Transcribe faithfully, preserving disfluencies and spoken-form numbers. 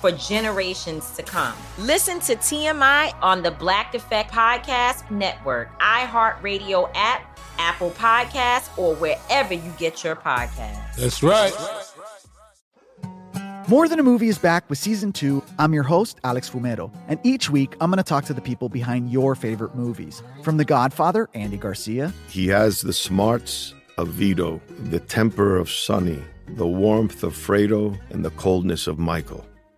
for generations to come. Listen to T M I on the Black Effect Podcast Network, iHeartRadio app, Apple Podcasts, or wherever you get your podcasts. That's right. More Than a Movie is back with Season two. I'm your host, Alex Fumero, and each week I'm going to talk to the people behind your favorite movies. From The Godfather, Andy Garcia. He has the smarts of Vito, the temper of Sonny, the warmth of Fredo, and the coldness of Michael.